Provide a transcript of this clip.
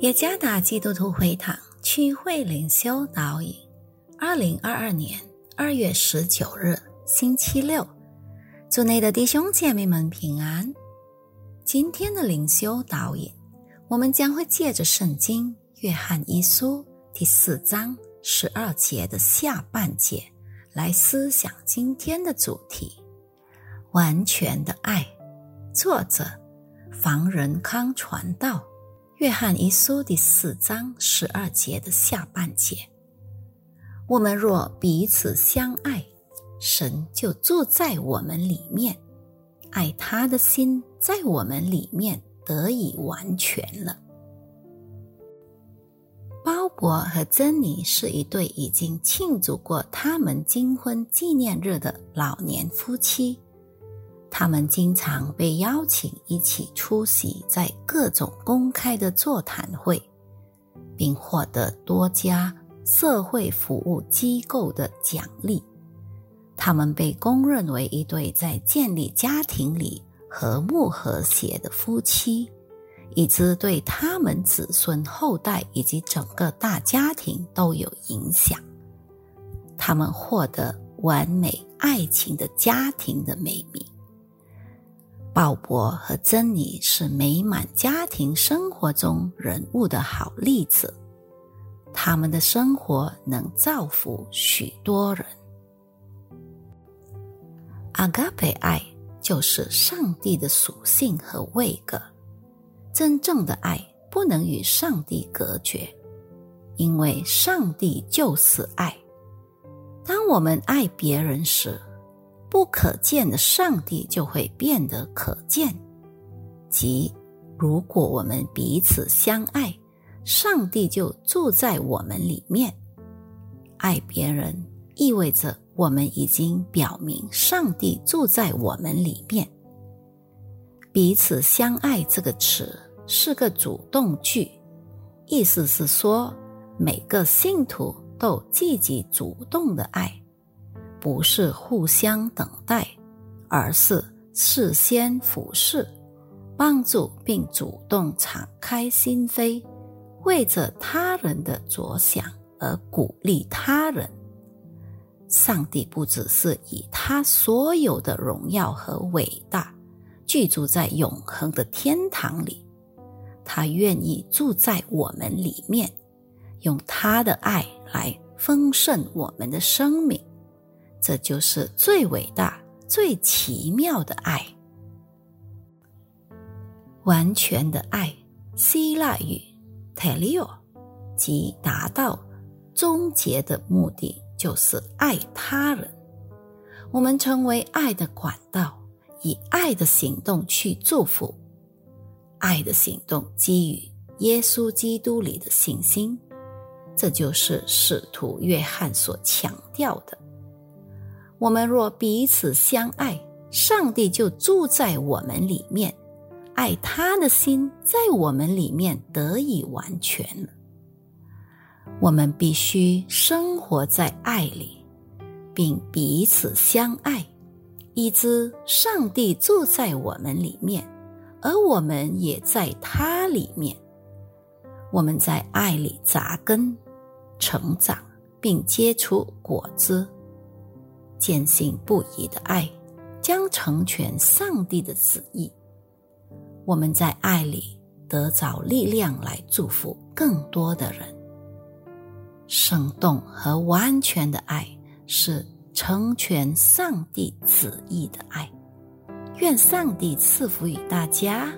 也加大基督徒会堂区会灵修导引。2022年2月19日，星期六，主内的弟兄姐妹们平安。今天的灵修导引，我们将会借着圣经约翰一书第4章12节的下半节来思想今天的主题：完全的爱。作者房仁康传道。约翰一书第4章12节的下半节：我们若彼此相爱，神就住在我们里面，爱他的心在我们里面得以完全了。鲍勃和珍妮是一对已经庆祝过他们金婚纪念日的老年夫妻，他们经常被邀请一起出席在各种公开的座谈会，并获得多家社会服务机构的奖励。他们被公认为一对在建立家庭里和睦和谐的夫妻，以致对他们子孙后代以及整个大家庭都有影响。他们获得完美爱情的家庭的美名。鲍勃和珍妮是美满家庭生活中人物的好例子，他们的生活能造福许多人。阿嘎培爱就是上帝的属性和位格，真正的爱不能与上帝隔绝，因为上帝就是爱。当我们爱别人时，不可见的上帝就会变得可见，即如果我们彼此相爱，上帝就住在我们里面。爱别人意味着我们已经表明上帝住在我们里面。彼此相爱这个词是个主动句，意思是说每个信徒都积极主动的爱，不是互相等待，而是事先服侍，帮助并主动敞开心扉，为着他人的着想而鼓励他人。上帝不只是以他所有的荣耀和伟大居住在永恒的天堂里，他愿意住在我们里面，用他的爱来丰盛我们的生命。这就是最伟大最奇妙的爱。完全的爱，希腊语 teleo， 即达到终结的目的，就是爱他人。我们成为爱的管道，以爱的行动去祝福。爱的行动基于耶稣基督里的信心，这就是使徒约翰所强调的。我们若彼此相爱，上帝就住在我们里面，爱他的心在我们里面得以完全了。我们必须生活在爱里，并彼此相爱，以致上帝住在我们里面，而我们也在他里面。我们在爱里扎根、成长，并结出果子。坚信不疑的爱将成全上帝的旨意。我们在爱里得着力量来祝福更多的人。生动和完全的爱是成全上帝旨意的爱。愿上帝赐福于大家。